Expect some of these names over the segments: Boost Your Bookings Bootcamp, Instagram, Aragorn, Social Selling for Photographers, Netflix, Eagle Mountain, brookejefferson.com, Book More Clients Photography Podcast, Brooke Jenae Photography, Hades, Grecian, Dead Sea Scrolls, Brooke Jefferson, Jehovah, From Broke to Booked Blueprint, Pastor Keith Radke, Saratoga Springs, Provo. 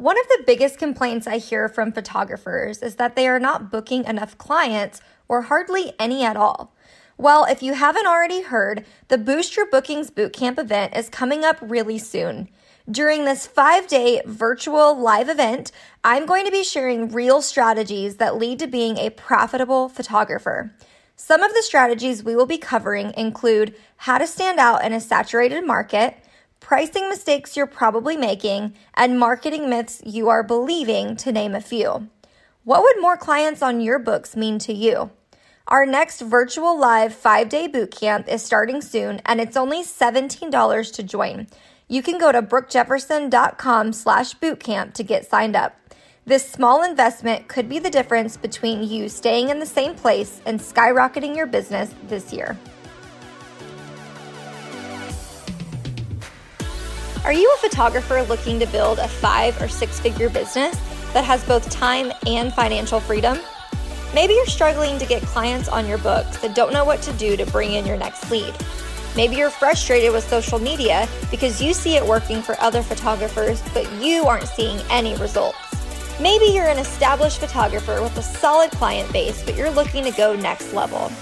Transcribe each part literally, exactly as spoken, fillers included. One of the biggest complaints I hear from photographers is that they are not booking enough clients or hardly any at all. Well, if you haven't already heard, the Boost Your Bookings Bootcamp event is coming up really soon. During this five-day virtual live event, I'm going to be sharing real strategies that lead to being a profitable photographer. Some of the strategies we will be covering include how to stand out in a saturated market, pricing mistakes you're probably making, and marketing myths you are believing, to name a few. What would more clients on your books mean to you? Our next virtual live five-day bootcamp is starting soon, and it's only seventeen dollars to join. You can go to brookejefferson.com slash bootcamp to get signed up. This small investment could be the difference between you staying in the same place and skyrocketing your business this year. Are you a photographer looking to build a five or six-figure business that has both time and financial freedom? Maybe you're struggling to get clients on your books and don't know what to do to bring in your next lead. Maybe you're frustrated with social media because you see it working for other photographers, but you aren't seeing any results. Maybe you're an established photographer with a solid client base, but you're looking to go next level.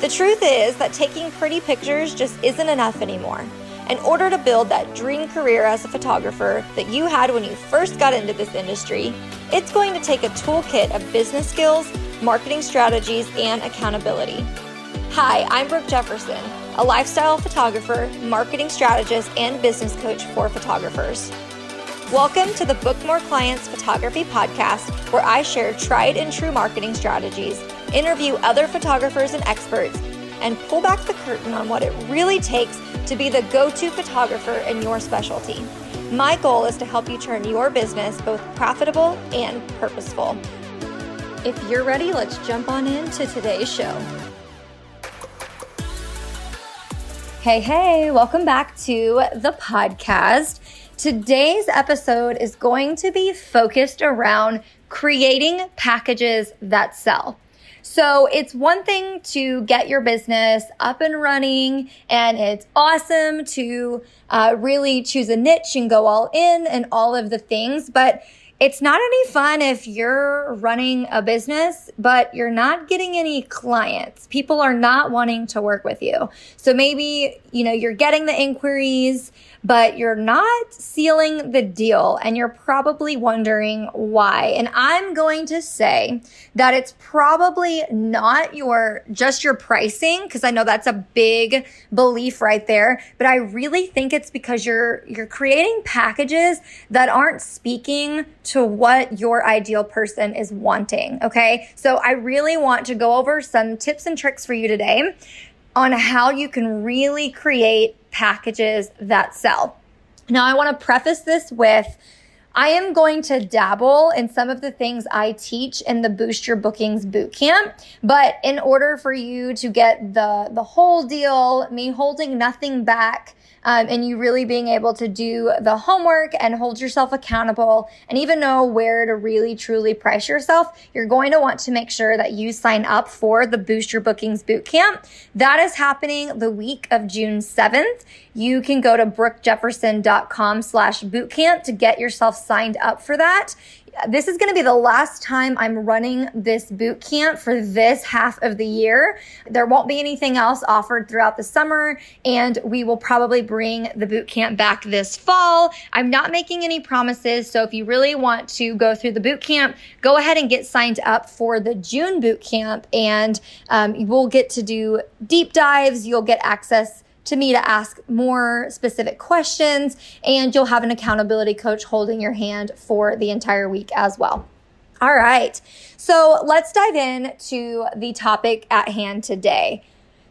The truth is that taking pretty pictures just isn't enough anymore. In order to build that dream career as a photographer that you had when you first got into this industry, it's going to take a toolkit of business skills, marketing strategies, and accountability. Hi, I'm Brooke Jefferson, a lifestyle photographer, marketing strategist, and business coach for photographers. Welcome to the Book More Clients Photography Podcast, where I share tried and true marketing strategies, interview other photographers and experts, and pull back the curtain on what it really takes to be the go-to photographer in your specialty. My goal is to help you turn your business both profitable and purposeful. If you're ready, let's jump on into today's show. Hey, hey, welcome back to the podcast. Today's episode is going to be focused around creating packages that sell. So it's one thing to get your business up and running, and it's awesome to uh, really choose a niche and go all in and all of the things, but it's not any fun if you're running a business, but you're not getting any clients. People are not wanting to work with you. So maybe, you know, you're getting the inquiries, but you're not sealing the deal, and you're probably wondering why. And I'm going to say that it's probably not your, just your pricing, because I know that's a big belief right there, but I really think it's because you're, you're creating packages that aren't speaking to to what your ideal person is wanting, okay? So I really want to go over some tips and tricks for you today on how you can really create packages that sell. Now, I want to preface this with, I am going to dabble in some of the things I teach in the Boost Your Bookings Bootcamp, but in order for you to get the, the whole deal, me holding nothing back, Um, and you really being able to do the homework and hold yourself accountable and even know where to really truly price yourself, you're going to want to make sure that you sign up for the Boost Your Bookings Bootcamp. That is happening the week of June seventh. You can go to brookejefferson.com slash bootcamp to get yourself signed up for that. This is going to be the last time I'm running this boot camp for this half of the year. There won't be anything else offered throughout the summer, and we will probably bring the boot camp back this fall. I'm not making any promises, so if you really want to go through the boot camp, go ahead and get signed up for the June boot camp, and um, we'll get to do deep dives. You'll get access to me to ask more specific questions, and you'll have an accountability coach holding your hand for the entire week as well. All right, so let's dive in to the topic at hand today.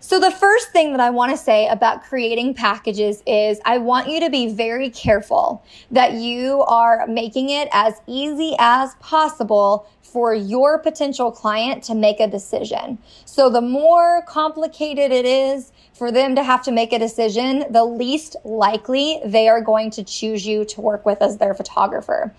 So the first thing that I want to say about creating packages is I want you to be very careful that you are making it as easy as possible for your potential client to make a decision. So the more complicated it is for them to have to make a decision, the least likely they are going to choose you to work with as their photographer.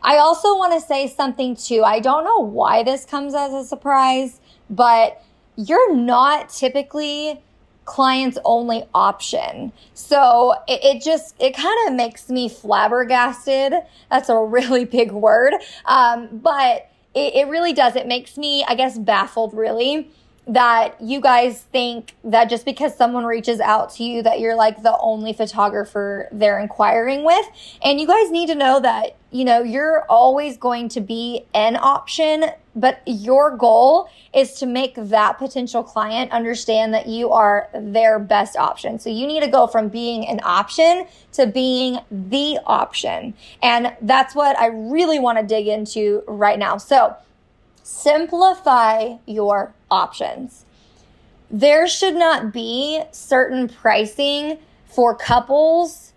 I also want to say something too. I don't know why this comes as a surprise, but you're not typically clients only option. So it, it just, it kind of makes me flabbergasted. That's a really big word. Um, but it, it really does. It makes me, I guess, baffled really, that you guys think that just because someone reaches out to you that you're like the only photographer they're inquiring with. And you guys need to know that, you know, you're always going to be an option, but your goal is to make that potential client understand that you are their best option. So you need to go from being an option to being the option. And that's what I really want to dig into right now. So simplify your options. There should not be certain pricing for couples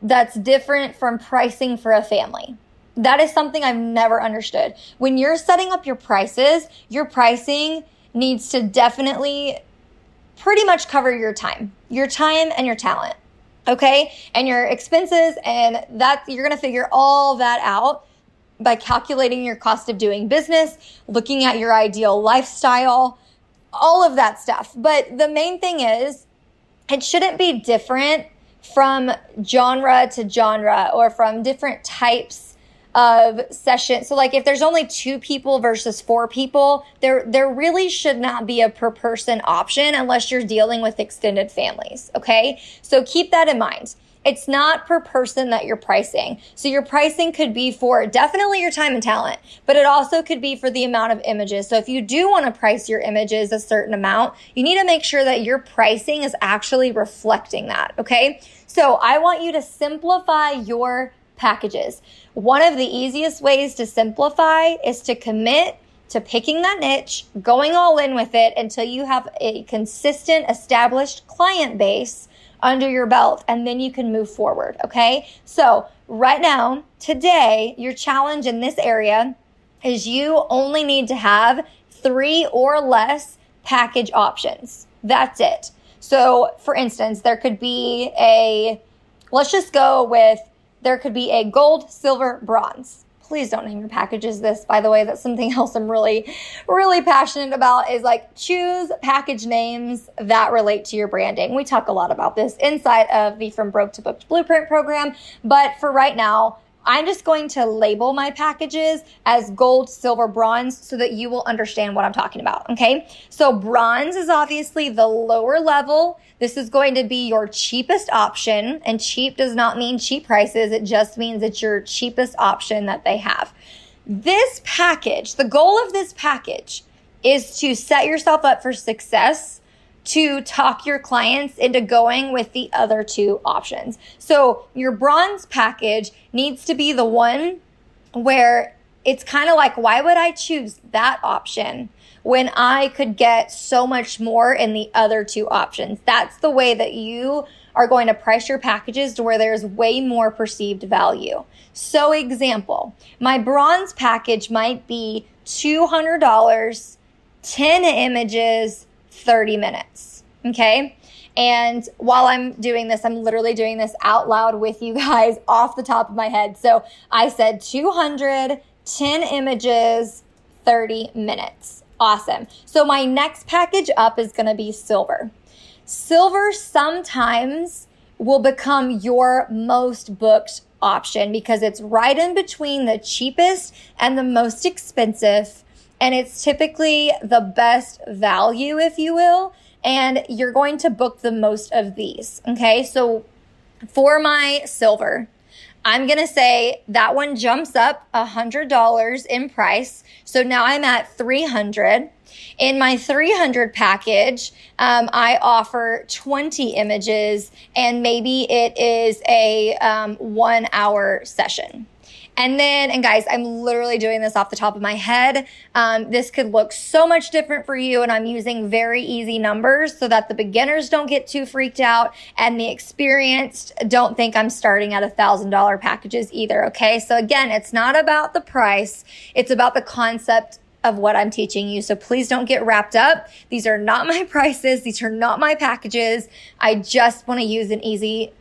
that's different from pricing for a family. That is something I've never understood. When you're setting up your prices, your pricing needs to definitely pretty much cover your time, your time and your talent, okay? And your expenses, and that you're going to figure all that out by calculating your cost of doing business, looking at your ideal lifestyle, all of that stuff. But the main thing is, it shouldn't be different from genre to genre or from different types of sessions. So like if there's only two people versus four people, there there really should not be a per person option unless you're dealing with extended families, okay? So keep that in mind. It's not per person that you're pricing. So your pricing could be for definitely your time and talent, but it also could be for the amount of images. So if you do want to price your images a certain amount, you need to make sure that your pricing is actually reflecting that, okay? So I want you to simplify your packages. One of the easiest ways to simplify is to commit to picking that niche, going all in with it until you have a consistent, established client base under your belt, and then you can move forward, okay? So right now, today, your challenge in this area is you only need to have three or less package options. That's it. So for instance, there could be a, let's just go with, there could be a gold, silver, bronze. Please don't name your packages this, by the way. That's something else I'm really, really passionate about, is like choose package names that relate to your branding. We talk a lot about this inside of the From Broke to Booked Blueprint program. But for right now, I'm just going to label my packages as gold, silver, bronze so that you will understand what I'm talking about, okay? So bronze is obviously the lower level. This is going to be your cheapest option, and cheap does not mean cheap prices. It just means it's your cheapest option that they have. This package, the goal of this package is to set yourself up for success, to talk your clients into going with the other two options. So your bronze package needs to be the one where it's kind of like, why would I choose that option when I could get so much more in the other two options? That's the way that you are going to price your packages, to where there's way more perceived value. So example, my bronze package might be two hundred dollars, ten images, thirty minutes, okay? And while I'm doing this, I'm literally doing this out loud with you guys off the top of my head. So I said two hundred, ten images, thirty minutes. Awesome. So my next package up is going to be silver. Silver sometimes will become your most booked option because it's right in between the cheapest and the most expensive. And it's typically the best value, if you will, and you're going to book the most of these, okay? So for my silver, I'm gonna say that one jumps up one hundred dollars in price. So now I'm at three hundred dollars. In my three hundred dollars package, um, I offer twenty images, and maybe it is a um, one hour session. And then, and guys, I'm literally doing this off the top of my head. Um, this could look so much different for you, and I'm using very easy numbers so that the beginners don't get too freaked out and the experienced don't think I'm starting at one thousand dollars packages either, okay? So again, it's not about the price. It's about the concept of what I'm teaching you. So please don't get wrapped up. These are not my prices. These are not my packages. I just want to use an easy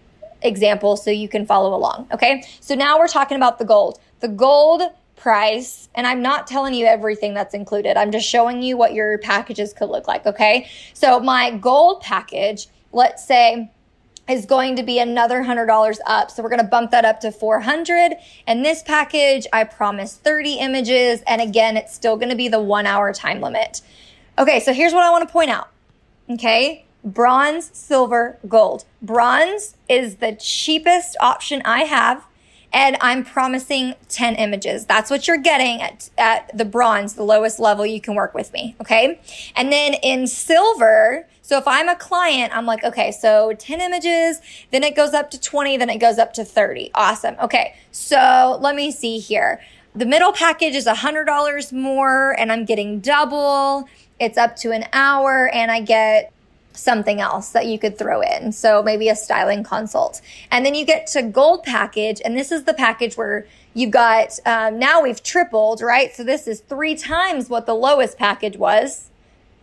example so you can follow along, okay? So now we're talking about the gold. The gold price. And I'm not telling you everything that's included. I'm just showing you what your packages could look like, okay? So my gold package, let's say, is going to be another one hundred dollars up. So we're going to bump that up to four hundred dollars. And this package, I promise thirty images. And again, it's still going to be the one hour time limit. Okay, so here's what I want to point out, okay? Bronze, silver, gold. Bronze is the cheapest option I have. And I'm promising ten images. That's what you're getting at, at the bronze, the lowest level you can work with me, okay? And then in silver, so if I'm a client, I'm like, okay, so ten images, then it goes up to twenty, then it goes up to thirty. Awesome. Okay, so let me see here. The middle package is one hundred dollars more, and I'm getting double. It's up to an hour, and I get something else that you could throw in. So maybe a styling consult. And then you get to gold package. And this is the package where you've got, um, now we've tripled, right? So this is three times what the lowest package was.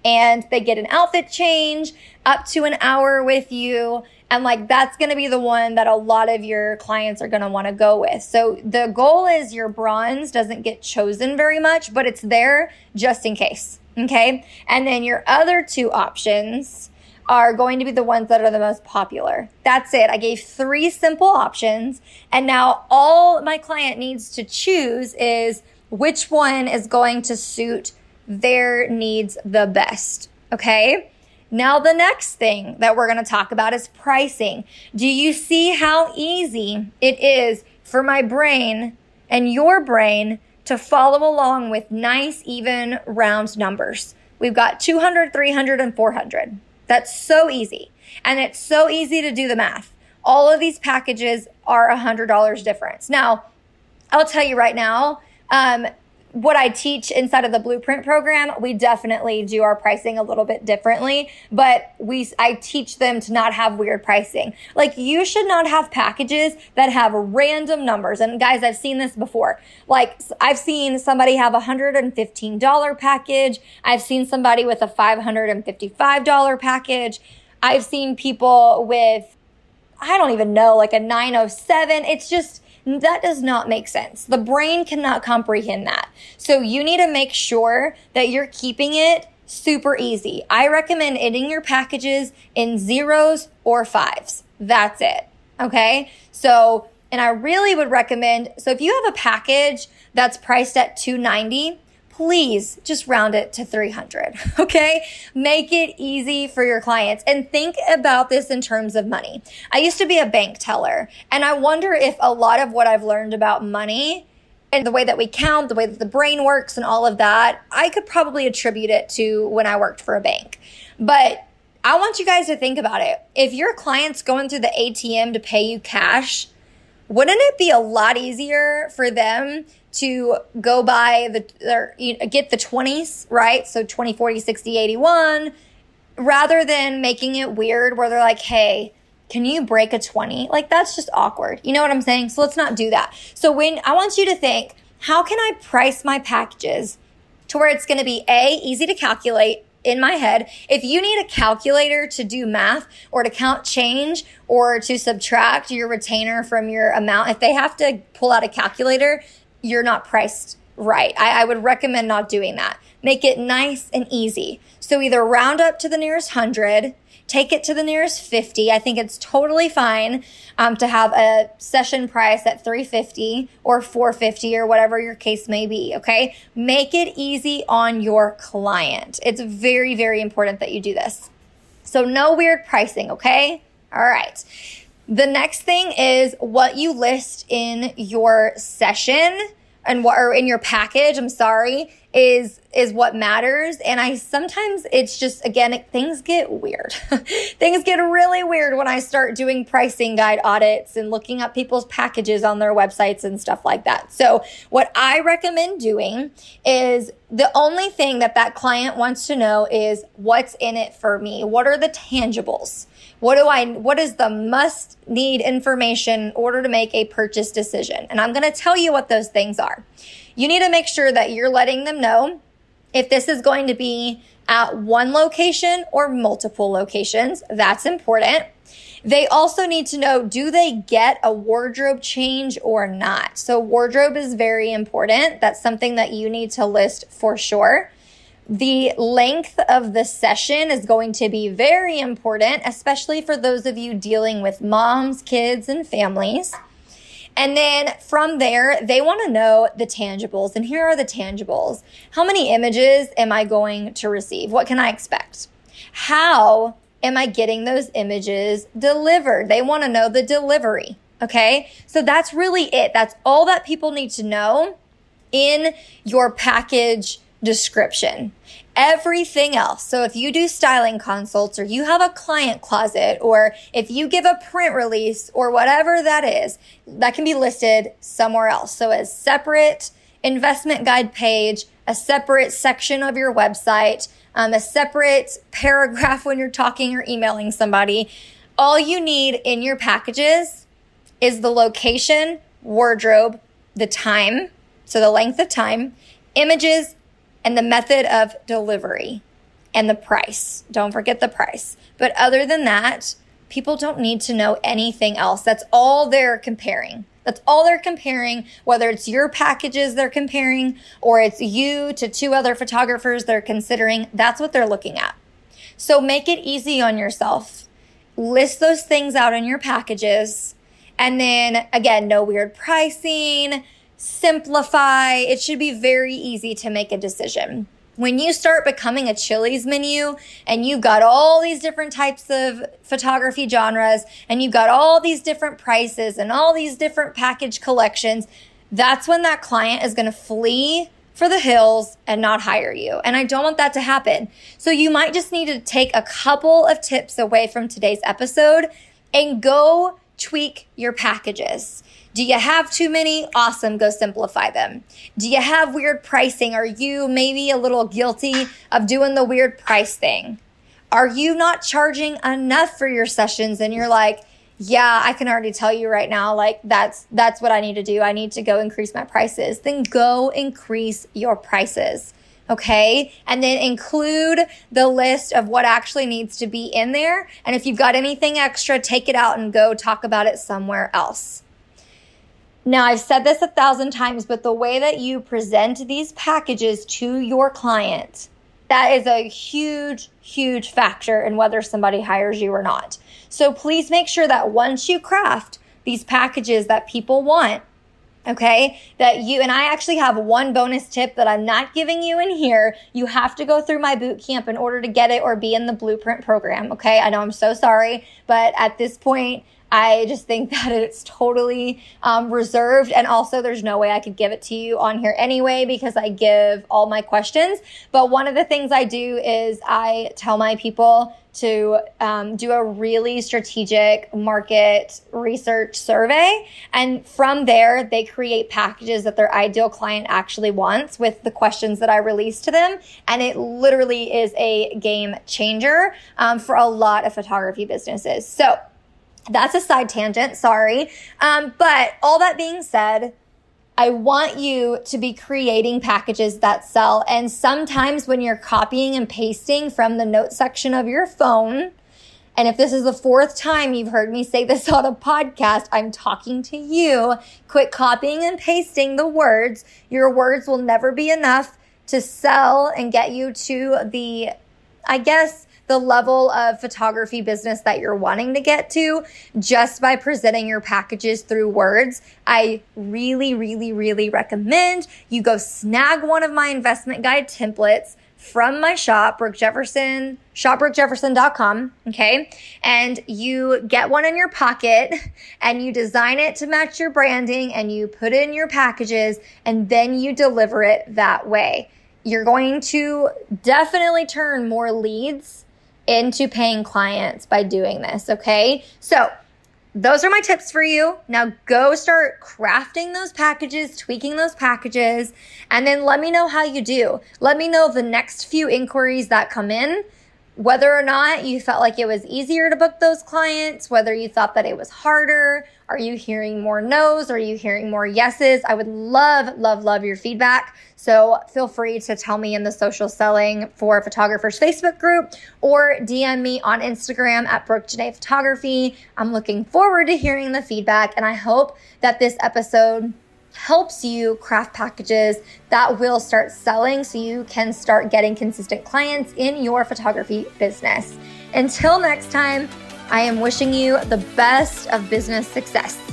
And they get an outfit change, up to an hour with you. And like, that's going to be the one that a lot of your clients are going to want to go with. So the goal is your bronze doesn't get chosen very much, but it's there just in case. Okay. And then your other two options are going to be the ones that are the most popular. That's it. I gave three simple options, and now all my client needs to choose is which one is going to suit their needs the best, okay? Now the next thing that we're going to talk about is pricing. Do you see how easy it is for my brain and your brain to follow along with nice, even, round numbers? We've got two hundred, three hundred, and four hundred. That's so easy. And it's so easy to do the math. All of these packages are one hundred dollars difference. Now, I'll tell you right now, um, what I teach inside of the Blueprint program, we definitely do our pricing a little bit differently, but we I teach them to not have weird pricing. Like, you should not have packages that have random numbers. And guys, I've seen this before. Like, I've seen somebody have a one hundred fifteen dollars package. I've seen somebody with a five hundred fifty-five dollars package. I've seen people with, I don't even know, like a nine oh seven. It's just, that does not make sense. The brain cannot comprehend that. So you need to make sure that you're keeping it super easy. I recommend ending your packages in zeros or fives. That's it. Okay? So, and I really would recommend, so if you have a package that's priced at two hundred ninety dollars, please just round it to three hundred dollars, okay? Make it easy for your clients, and think about this in terms of money. I used to be a bank teller, and I wonder if a lot of what I've learned about money and the way that we count, the way that the brain works and all of that, I could probably attribute it to when I worked for a bank. But I want you guys to think about it. If your client's going through the A T M to pay you cash, wouldn't it be a lot easier for them to go buy the, or get the twenties, right? So twenty, forty, sixty, eighty-one, rather than making it weird where they're like, hey, can you break a twenty? Like, that's just awkward. You know what I'm saying? So let's not do that. So when I want you to think, how can I price my packages to where it's going to be A, easy to calculate in my head? If you need a calculator to do math or to count change or to subtract your retainer from your amount, if they have to pull out a calculator, you're not priced right. I, I would recommend not doing that. Make it nice and easy. So either round up to the nearest hundred, take it to the nearest fifty. I think it's totally fine um, to have a session price at three hundred fifty dollars or four hundred fifty dollars or whatever your case may be, okay? Make it easy on your client. It's very, very important that you do this. So no weird pricing, okay? All right. The next thing is what you list in your session and what, or in your package, I'm sorry, is, is what matters. And I, sometimes it's just, again, it, things get weird. Things get really weird when I start doing pricing guide audits and looking up people's packages on their websites and stuff like that. So what I recommend doing is the only thing that that client wants to know is what's in it for me. What are the tangibles? What do I, what is the must need information in order to make a purchase decision? And I'm going to tell you what those things are. You need to make sure that you're letting them know if this is going to be at one location or multiple locations. That's important. They also need to know, do they get a wardrobe change or not? So wardrobe is very important. That's something that you need to list for sure. The length of the session is going to be very important, especially for those of you dealing with moms, kids, and families. And then from there, they want to know the tangibles. And here are the tangibles. How many images am I going to receive? What can I expect? How am I getting those images delivered? They want to know the delivery, okay? So that's really it. That's all that people need to know in your package description. Everything else. So if you do styling consults or you have a client closet or if you give a print release or whatever that is, that can be listed somewhere else. So as separate investment guide page, a separate section of your website, um, a separate paragraph when you're talking or emailing somebody. All you need in your packages is the location, wardrobe, the time, so the length of time, images, and the method of delivery and the price. Don't forget the price. But other than that, people don't need to know anything else. That's all they're comparing. That's all they're comparing, whether it's your packages they're comparing or it's you to two other photographers they're considering. That's what they're looking at. So make it easy on yourself. List those things out in your packages. And then again, no weird pricing. Simplify. It should be very easy to make a decision. When you start becoming a Chili's menu and you've got all these different types of photography genres and you've got all these different prices and all these different package collections, that's when that client is going to flee for the hills and not hire you. And I don't want that to happen. So you might just need to take a couple of tips away from today's episode and go tweak your packages. Do you have too many? Awesome. Go simplify them. Do you have weird pricing? Are you maybe a little guilty of doing the weird price thing? Are you not charging enough for your sessions? And you're like, yeah, I can already tell you right now, like that's, that's what I need to do. I need to go increase my prices. Then go increase your prices. Okay. And then include the list of what actually needs to be in there. And if you've got anything extra, take it out and go talk about it somewhere else. Now, I've said this a thousand times, but the way that you present these packages to your client, that is a huge, huge factor in whether somebody hires you or not. So please make sure that once you craft these packages that people want, okay, that you, and I actually have one bonus tip that I'm not giving you in here. You have to go through my boot camp in order to get it or be in the Blueprint program, okay? I know I'm so sorry, but at this point, I just think that it's totally um, reserved. And also there's no way I could give it to you on here anyway, because I give all my questions. But one of the things I do is I tell my people to um, do a really strategic market research survey. And from there, they create packages that their ideal client actually wants with the questions that I release to them. And it literally is a game changer um, for a lot of photography businesses. So that's a side tangent, sorry. Um, but all that being said, I want you to be creating packages that sell. And sometimes when you're copying and pasting from the note section of your phone, and if this is the fourth time you've heard me say this on a podcast, I'm talking to you. Quit copying and pasting the words. Your words will never be enough to sell and get you to the, I guess, the level of photography business that you're wanting to get to just by presenting your packages through words. I really, really, really recommend you go snag one of my investment guide templates from my shop, Brooke Jefferson, shop brook jefferson dot com, okay? And you get one in your pocket and you design it to match your branding and you put in your packages and then you deliver it that way. You're going to definitely turn more leads into paying clients by doing this, okay? So those are my tips for you. Now go start crafting those packages, tweaking those packages, and then let me know how you do. Let me know the next few inquiries that come in. whether or not you felt like it was easier to book those clients, whether you thought that it was harder. Are you hearing more no's? Are you hearing more yeses? I would love, love, love your feedback. So feel free to tell me in the Social Selling for Photographers Facebook group or D M me on Instagram at Brooke Jenae Photography. I'm looking forward to hearing the feedback, and I hope that this episode helps you craft packages that will start selling so you can start getting consistent clients in your photography business. Until next time, I am wishing you the best of business success.